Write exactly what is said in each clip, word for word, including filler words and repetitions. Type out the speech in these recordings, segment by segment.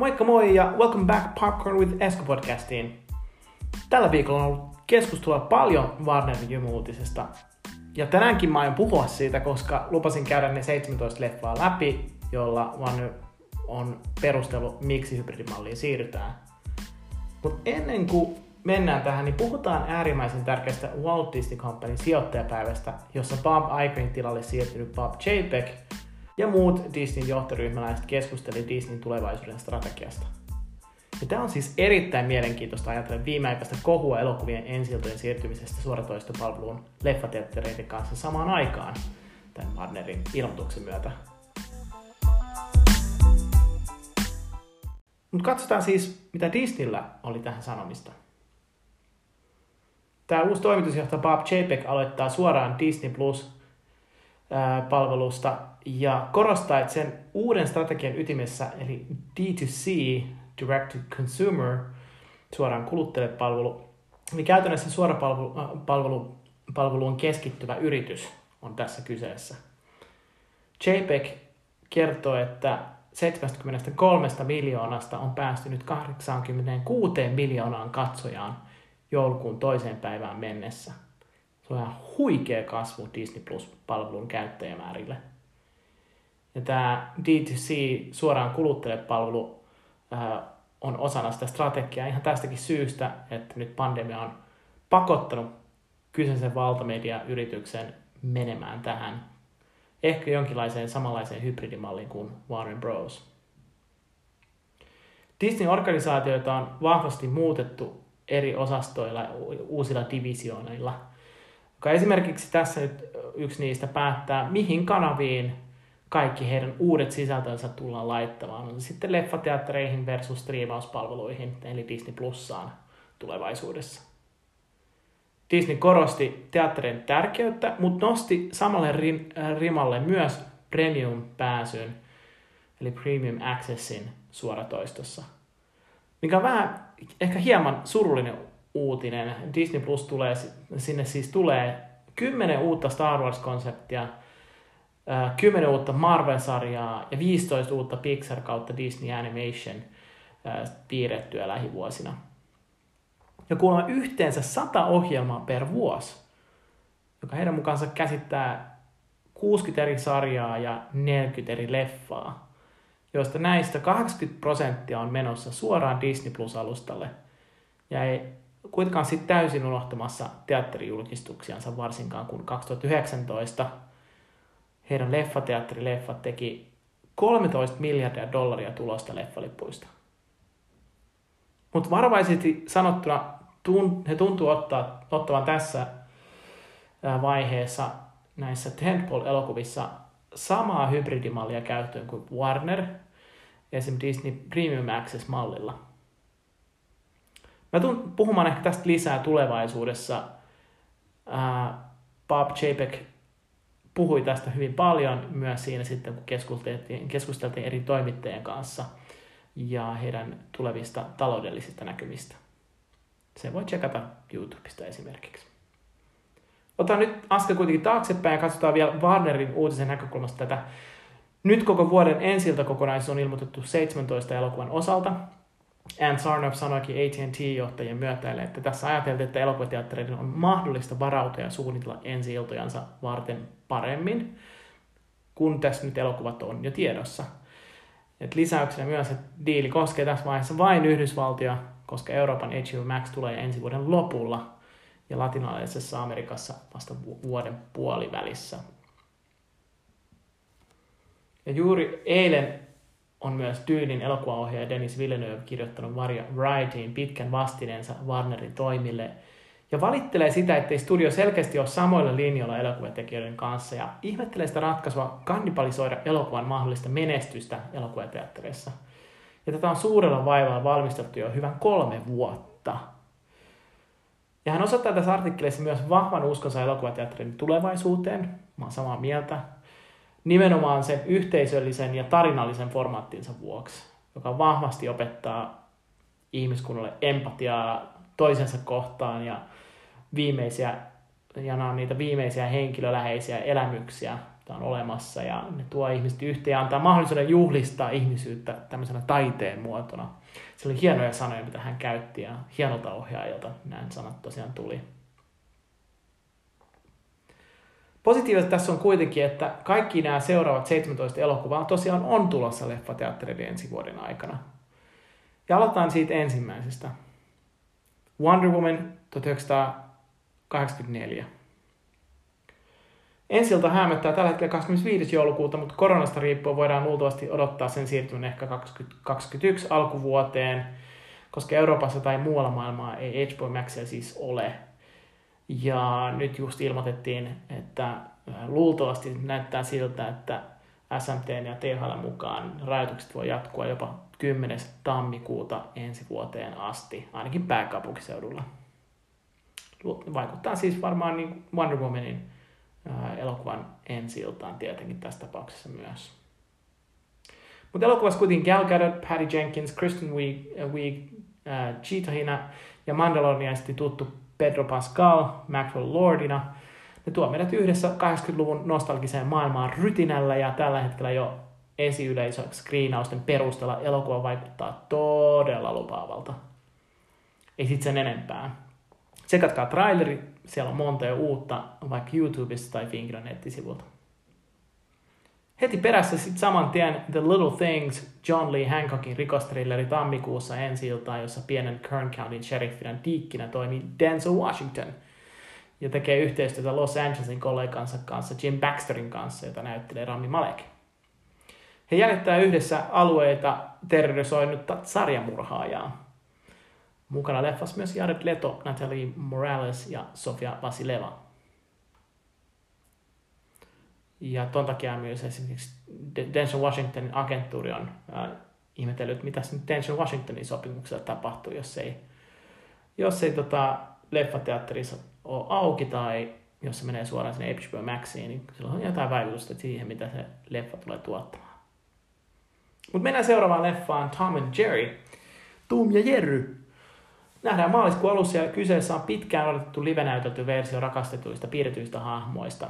Moikka moi ja welcome back Popcorn with Esko podcastiin. Tällä viikolla on ollut keskustelua paljon Warnerin jymy-uutisesta. Ja tänäänkin mä aion puhua siitä, koska lupasin käydä ne seitsemäntoista leffaa läpi, jolla Warner on perustellut, miksi hybridimalliin siirrytään. Mutta ennen kuin mennään tähän, niin puhutaan äärimmäisen tärkeästä Walt Disney Companyn sijoittajapäivästä, jossa Bob Igerin tilalle siirtynyt Bob Chapek ja muut Disneyn johtoryhmäläiset keskustelivat Disneyn tulevaisuuden strategiasta. Ja tämä on siis erittäin mielenkiintoista ajatella viimeaikaista kohua elokuvien ensi-iltojen siirtymisestä suoratoistopalveluun leffateattereiden kanssa samaan aikaan tämän Warnerin ilmoituksen myötä. Mutta katsotaan siis, mitä Disneyllä oli tähän sanomista. Tämä uusi toimitusjohtaja Bob Chapek aloittaa suoraan Disney Plus-palvelusta ja korostaa, että sen uuden strategian ytimessä, eli D two C, Direct to Consumer, suoraan kuluttajalle palvelu, eli käytännössä suora palvelu, palvelu, palveluun keskittyvä yritys on tässä kyseessä. Chapek kertoo, että seitsemästäkymmenestäkolmesta miljoonasta on päästy nyt kahdeksankymmentäkuusi miljoonaan katsojaan joulukuun toiseen päivään mennessä. Se on ihan huikea kasvu Disney Plus-palvelun käyttäjämäärille. Ja tämä D two C suoraan kuluttajalle-palvelu on osana sitä strategiaa ihan tästäkin syystä, että nyt pandemia on pakottanut kyseisen valtamediayrityksen menemään tähän ehkä jonkinlaiseen samanlaiseen hybridimalliin kuin Warner Bros. Disney-organisaatioita on vahvasti muutettu eri osastoilla ja uusilla divisioonilla, joka esimerkiksi tässä nyt yksi niistä päättää, mihin kanaviin kaikki heidän uudet sisältönsä tullaan laittamaan. On sitten leffateattereihin versus striimauspalveluihin, eli Disney Plussaan tulevaisuudessa. Disney korosti teatterin tärkeyttä, mutta nosti samalle rimalle myös Premium-pääsyn, eli Premium Accessin suoratoistossa. Mikä on vähän, ehkä hieman surullinen uutinen. Disney Plus tulee, sinne siis tulee kymmenen uutta Star Wars-konseptia, kymmenen uutta Marvel-sarjaa ja viisitoista uutta Pixar kautta Disney Animation piirrettyä lähivuosina. Ja kuulemma yhteensä sata ohjelmaa per vuosi, joka heidän mukaansa käsittää kuusikymmentä eri sarjaa ja neljäkymmentä eri leffaa, joista näistä kahdeksankymmentä prosenttia on menossa suoraan Disney Plus-alustalle ja ei kuitenkaan sitten täysin unohtamassa teatterijulkistuksiansa, varsinkaan kun kaksituhattayhdeksäntoista heidän leffateatterileffat teki kolmetoista miljardia dollaria tulosta leffalippuista. Mutta varovaisesti sanottuna he tuntuu ottaa, ottavan tässä vaiheessa näissä tentpole-elokuvissa samaa hybridimallia käyttöön kuin Warner, esimerkiksi Disney Premium Access-mallilla. Mä tulen puhumaan ehkä tästä lisää tulevaisuudessa. Bob Chapek puhui tästä hyvin paljon myös siinä sitten, kun keskusteltiin, keskusteltiin eri toimittajien kanssa ja heidän tulevista taloudellisista näkymistä. Sen voi tsekata YouTubesta esimerkiksi. Otan nyt askel kuitenkin taaksepäin ja katsotaan vielä Warnerin uutisen näkökulmasta tätä. Nyt koko vuoden ensi-iltakokonaisuus on ilmoitettu seitsemäntoista elokuvan osalta. Anne Sarnoff sanoikin A T and T-johtajien myötäille, että tässä ajateltiin, että elokuvateattereiden on mahdollista varautua ja suunnitella ensi-iltojansa varten paremmin, kun tässä nyt elokuvat on jo tiedossa. Et lisäyksenä myös, että diili koskee tässä vaiheessa vain Yhdysvaltia, koska Euroopan H B O Max tulee ensi vuoden lopulla ja latinalaisessa Amerikassa vasta vuoden puolivälissä. Ja juuri eilen on myös tyylin elokuvaohjaaja Dennis Villeneuve kirjoittanut Varietiin pitkän vastineensa Warnerin toimille ja valittelee sitä, ettei studio selkeästi ole samoilla linjoilla elokuvatekijöiden kanssa ja ihmettelee sitä ratkaisua kannibalisoida elokuvan mahdollista menestystä elokuvateattereissa. Ja tätä on suurella vaivalla valmistettu jo hyvän kolme vuotta. Ja hän osoittaa tässä artikkelissa myös vahvan uskonsa elokuvateatterin tulevaisuuteen. Mä oon samaa mieltä. Nimenomaan sen yhteisöllisen ja tarinallisen formaattinsa vuoksi, joka vahvasti opettaa ihmiskunnalle empatiaa toisensa kohtaan ja viimeisiä, ja nämä on niitä viimeisiä henkilöläheisiä elämyksiä jota on olemassa, ja ne tuo ihmiset yhteen ja antaa mahdollisuuden juhlistaa ihmisyyttä tämmöisenä taiteen muotona. Se oli hienoja sanoja, mitä hän käytti, ja hienolta ohjaajalta näin sanat tosiaan tuli. Positiivista tässä on kuitenkin, että kaikki nämä seuraavat seitsemäntoista elokuvaa tosiaan on tulossa leffateatterin ensi vuoden aikana. Ja aloitetaan siitä ensimmäisestä. Wonder Woman tuhatyhdeksänsataakahdeksankymmentäneljä. Ensilta häämöttää tällä hetkellä kahdeskymmenesviides joulukuuta, mutta koronasta riippuen voidaan luultavasti odottaa sen siirtyminen ehkä kaksituhattakaksikymmentäyksi alkuvuoteen, koska Euroopassa tai muualla maailmaa ei H B O Maxia siis ole. Ja nyt just ilmoitettiin, että luultavasti näyttää siltä, että S M T:n ja T H L:n mukaan rajoitukset voi jatkua jopa kymmenes tammikuuta ensi vuoteen asti, ainakin pääkaupunkiseudulla. Vaikuttaa siis varmaan niin Wonder Womanin elokuvan ensi-iltaan tietenkin tässä tapauksessa myös. Mutta elokuvassa kuitenkin Gal Gadot, Patty Jenkins, Kristen Wiig, Wiig äh, Cheetahina ja Mandalorianista tuttu Pedro Pascal Maxwell Lordina. Ne tuovat meidät yhdessä kahdeksankymmentäluvun nostalgiseen maailmaan rytinällä, ja tällä hetkellä jo esiyleisö screenausten perusteella elokuva vaikuttaa todella lupaavalta. Ei sit sen enempää. Tsekatkaa traileri, siellä on monta jo uutta, vaikka YouTubesta tai Finkran nettisivulta. Heti perässä sitten saman tien The Little Things, John Lee Hancockin rikostrilleri tammikuussa ensi iltaan, jossa pienen Kern Countyn sheriffinä diikkinä toimii Denzel Washington ja tekee yhteistyötä Los Angelesin kollegansa kanssa Jim Baxterin kanssa, jota näyttelee Rami Malek. He jäljittää yhdessä alueita terrorisoinnutta sarjamurhaajaa. Mukana leffassa myös Jared Leto, Natalie Morales ja Sofia Vasileva. Ja ton takia myös esimerkiksi Denzel Washingtonin agenttuuri on äh, ihmetellyt, mitä nyt Denzel Washingtonin sopimuksella tapahtuu, jos ei, jos ei tota, leffateatterissa ole auki tai jos se menee suoraan sinne H B O Maxiin, niin silloin on jotain vaikutusta siihen, mitä se leffa tulee tuottamaan. Mutta mennään seuraavaan leffaan, Tom and Jerry. Tom ja Jerry. Nähdään maaliskuun alussa, ja kyseessä on pitkään odotettu livenäytelty versio rakastetuista piirretyistä hahmoista.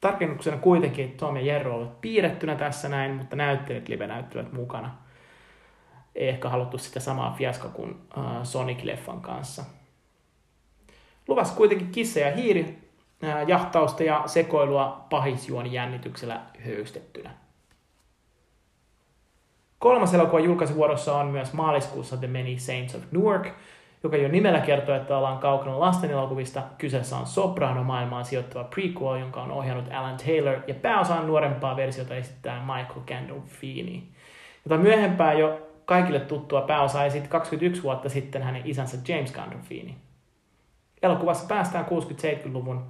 Tarkennuksena kuitenkin, että Tom ja Jerry ovat piirrettynä tässä näin, mutta näyttelijät livenäyttelevät mukana. Ei ehkä haluttu sitä samaa fiaskoa kuin äh, Sonic-leffan kanssa. Luvassa kuitenkin kissa ja hiiri, äh, jahtausta ja sekoilua pahisjuoni jännityksellä höystettynä. Kolmas elokuva julkaisuvuorossa on myös maaliskuussa The Many Saints of Newark, joka jo nimellä kertoo, että ollaan kaukana lasten elokuvista. Kyseessä on soprano-maailmaan sijoittava prequel, jonka on ohjannut Alan Taylor, ja pääosaan nuorempaa versiota esittää Michael Gandolfini, jota myöhempää jo kaikille tuttua pääosaa esitti kaksikymmentäyksi vuotta sitten hänen isänsä James Gandolfini. Elokuvassa päästään kuusikymmentä-seitsemänkymmentäluvun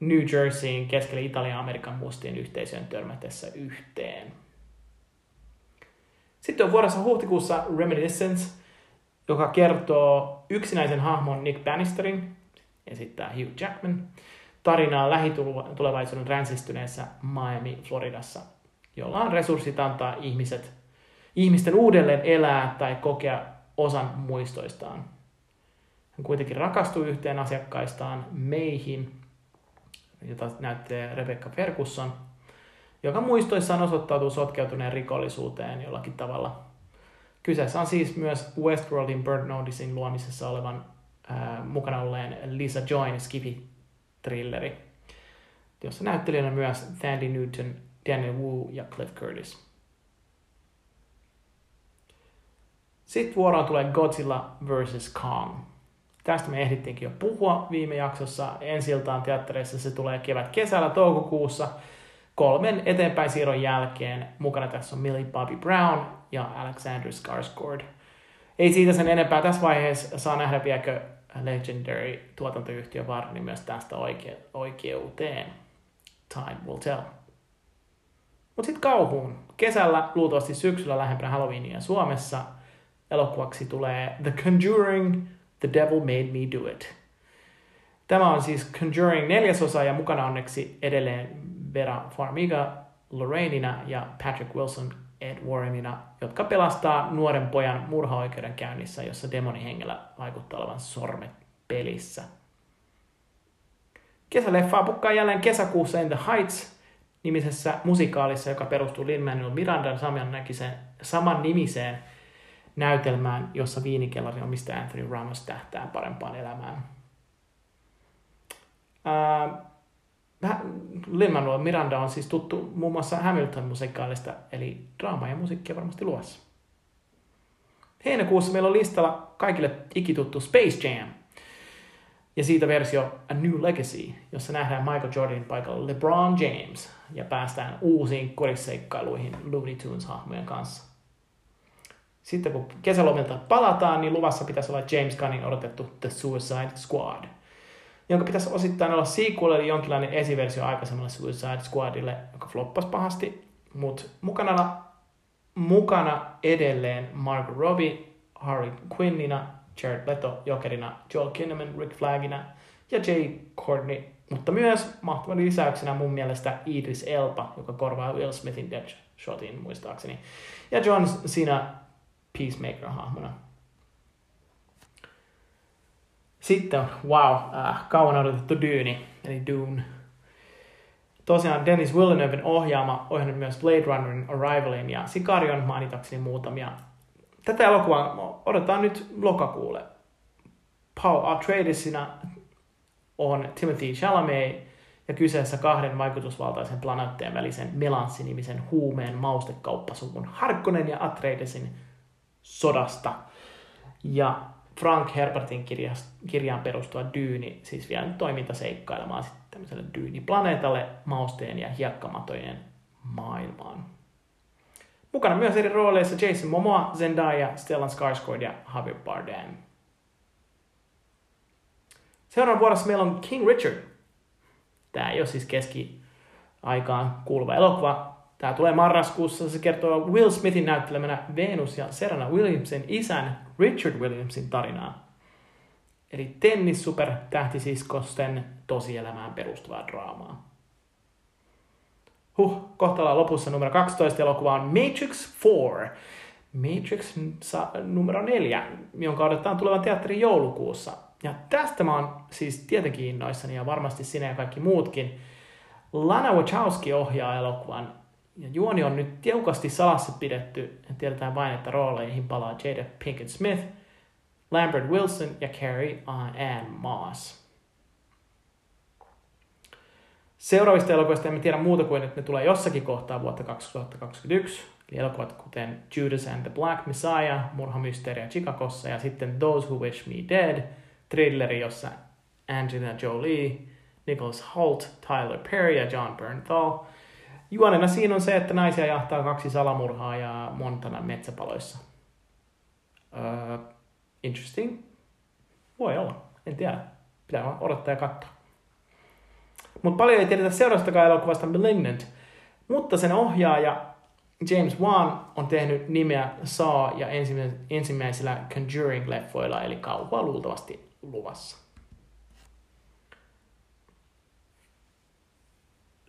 New Jerseyin keskelle Italia-Amerikan mustien yhteisöön törmätessä yhteen. Sitten on vuorossa huhtikuussa Reminiscence, joka kertoo yksinäisen hahmon Nick Bannisterin, esittää Hugh Jackman, tarinaa lähitulevaisuuden ränsistyneessä Miami, Floridassa, jolla on resurssit antaa ihmiset, ihmisten uudelleen elää tai kokea osan muistoistaan. Hän kuitenkin rakastuu yhteen asiakkaistaan, Mayhin, jota näyttelee Rebecca Ferguson, joka muistoissaan osoittautuu sotkeutuneen rikollisuuteen jollakin tavalla. Kyseessä on siis myös Westworldin Bird Noticein luomisessa olevan ää, mukana olleen Lisa Joyn Skippy-trilleri, jossa näyttelijänä myös Thandie Newton, Daniel Wu ja Cliff Curtis. Sitten vuoroon tulee Godzilla versus. Kong. Tästä me ehdittiinkin jo puhua viime jaksossa. Ensi iltaan teattereissa se tulee kevät-kesällä toukokuussa. Kolmen eteenpäin siirron jälkeen mukana tässä on Millie Bobby Brown ja Alexander Skarsgård. Ei siitä sen enempää. Tässä vaiheessa saa nähdä, viekö Legendary-tuotantoyhtiö Varni myös tästä oike- oikeuteen. Time will tell. Mutta sitten kauhuun. Kesällä, luultavasti syksyllä lähempänä Halloweenia Suomessa, elokuvaksi tulee The Conjuring, The Devil Made Me Do It. Tämä on siis Conjuring neljäsosa, ja mukana onneksi edelleen Vera Farmiga Lorrainina ja Patrick Wilson Ed Warrenina, jotka pelastaa nuoren pojan murhaoikeudenkäynnissä, jossa demonin hengellä vaikuttaa olevan sormet pelissä. Kesäleffaa pukkaa jälleen kesäkuussa In the Heights, nimisessä musikaalissa, joka perustuu Lin-Manuel Mirandan saman nimiseen näytelmään, jossa viinikellari on, mistä Anthony Ramos tähtää parempaan elämään. Äh, Lin-Manuel Miranda on siis tuttu muun muassa Hamilton-musikaalista, eli draamaa ja musiikkia varmasti luossa. Heinäkuussa meillä on listalla kaikille ikituttu Space Jam. Ja siitä versio A New Legacy, jossa nähdään Michael Jordanin paikalla LeBron James ja päästään uusiin korisseikkailuihin Looney Tunes-hahmojen kanssa. Sitten kun kesälomilta palataan, niin luvassa pitäisi olla James Gunnin odotettu The Suicide Squad, jonka pitäisi osittain olla sequel, eli jonkinlainen esiversio aikaisemmalle Suicide Squadille, joka floppasi pahasti, mutta mukana, mukana edelleen Margot Robbie, Harley Quinnina, Jared Leto Jokerina, Joel Kinnaman Rick Flagina ja Jay Courtney, mutta myös mahtavan lisäyksenä mun mielestä Idris Elba, joka korvaa Will Smithin Deadshotin muistaakseni, ja John Cena Peacemaker-hahmona. Sitten, wow, äh, kauan odotettu Dune, eli Dune. Tosiaan Dennis Villeneuven ohjaama, ohjannut myös Blade Runnerin, Arrivalin ja Sicarion, mainitakseni muutamia. Tätä elokuvaa odotetaan nyt lokakuulle. Paul Atreidesina on Timothée Chalamet ja kyseessä kahden vaikutusvaltaisen planeetteen välisen melanssinimisen huumeen maustekauppasuvun Harkonnen ja Atreidesin sodasta. Ja Frank Herbertin kirjaan perustuva dyyni, siis vielä toimintaseikkailemaan sitten tämmöiselle dyyniplaneetalle mausteen ja hiekkamatojen maailmaan. Mukana myös eri rooleissa Jason Momoa, Zendaya, Stellan Skarsgård ja Javier Bardem. Seuraavassa vuorossa meillä on King Richard. Tämä ei ole siis keskiaikaan kuuluva elokuva. Tämä tulee marraskuussa. Se kertoo Will Smithin näyttelemänä Venus ja Serena Williamsin isän Richard Williamsin tarinaa. Eli tennissupertähtisiskosten tosielämään perustuvaa draamaa. Huh, kohta ollaan lopussa. Numero kaksitoista elokuva on Matrix neljä. Matrix numero neljä, jonka odotetaan tulevan teatterin joulukuussa. Ja tästä mä oon siis tietenkin innoissani ja varmasti sinä ja kaikki muutkin. Lana Wachowski ohjaa elokuvan. Ja juoni on nyt tiukasti salassa pidetty. Ja tiedetään vain, että rooleihin palaa Jada Pinkett Smith, Lambert Wilson ja Carrie Ann Moss. Seuraavista elokuvista emme tiedä muuta kuin, että ne tulee jossakin kohtaa vuotta kaksituhattakaksikymmentäyksi. Eli elokuvat kuten Judas and the Black Messiah, Murhamysteeriä Chicagossa ja sitten Those Who Wish Me Dead, thrilleri, jossa Angelina Jolie, Nicholas Hoult, Tyler Perry ja John Bernthal. Juonena siinä on se, että naisia jahtaa kaksi salamurhaajaa Montanan metsäpaloissa. Uh, interesting. Voi olla, en tiedä. Pitää vaan odottaa ja katsoa. Mutta paljon ei tiedetä seuraavastakaan elokuvasta Malignant, mutta sen ohjaaja James Wan on tehnyt nimeä Saw ja ensimmäisillä Conjuring-leffoilla, eli kauhua luultavasti luvassa.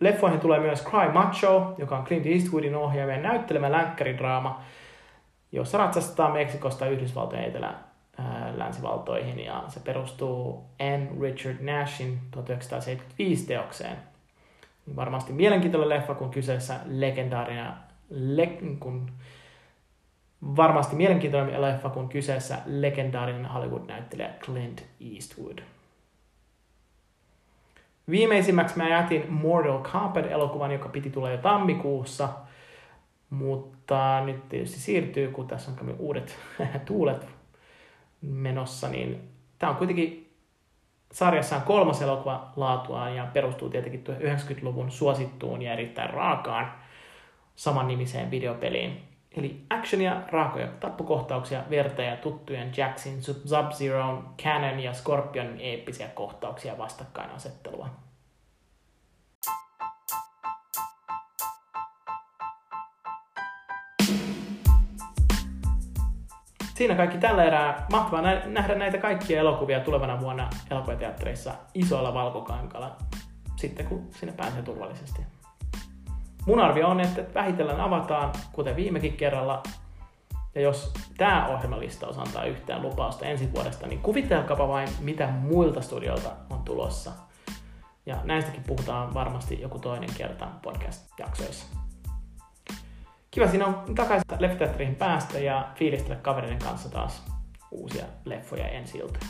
Leffoihin tulee myös Cry Macho, joka on Clint Eastwoodin ohjaama ja näyttelemä länkkäridraama, jossa ratsastetaan Meksikosta Yhdysvaltojen etelään länsivaltoihin, ja se perustuu N. Richard Nashin tuhatyhdeksänsataaseitsemänkymmentäviisi teokseen. Varmasti mielenkiintoinen leffa, kun kyseessä legendaarinen le, kun, varmasti mielenkiintoinen leffa, kun kyseessä legendaarinen Hollywood-näyttelijä Clint Eastwood. Viimeisimmäksi mä jätin Mortal Kombat-elokuvan, joka piti tulla jo tammikuussa, mutta nyt tietysti siirtyy, kun tässä on uudet tuulet menossa, niin tämä on kuitenkin sarjassaan kolmas elokuva laatuaan ja perustuu tietenkin yhdeksänkymmentäluvun suosittuun ja erittäin raakaan samannimiseen videopeliin. Eli actionia, raakoja tappokohtauksia, verta ja tuttujen Jackson, Sub-Zeroon, Cannon ja Scorpionin eeppisiä kohtauksia vastakkainasettelua. Siinä kaikki tällä erää. Mahtavaa nähdä näitä kaikkia elokuvia tulevana vuonna elokuvateattereissa isoilla valkokankalla, sitten kun sinne pääsee turvallisesti. Mun arvio on, että vähitellen avataan, kuten viimekin kerralla. Ja jos tämä ohjelmalistaus antaa yhtään lupausta ensi vuodesta, niin kuvitelkaapa vain, mitä muilta studioilta on tulossa. Ja näistäkin puhutaan varmasti joku toinen kerta podcast-jaksoissa. Kiva siinä on takaisin leffiteatteriin päästä ja fiilistellä kavereiden kanssa taas uusia leffoja ensi iltaan.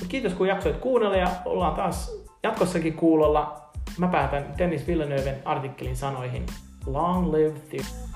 Mut kiitos kun jaksoit kuunnella ja ollaan taas jatkossakin kuulolla. Mä päätän Dennis Villeneuven artikkelin sanoihin Long live the...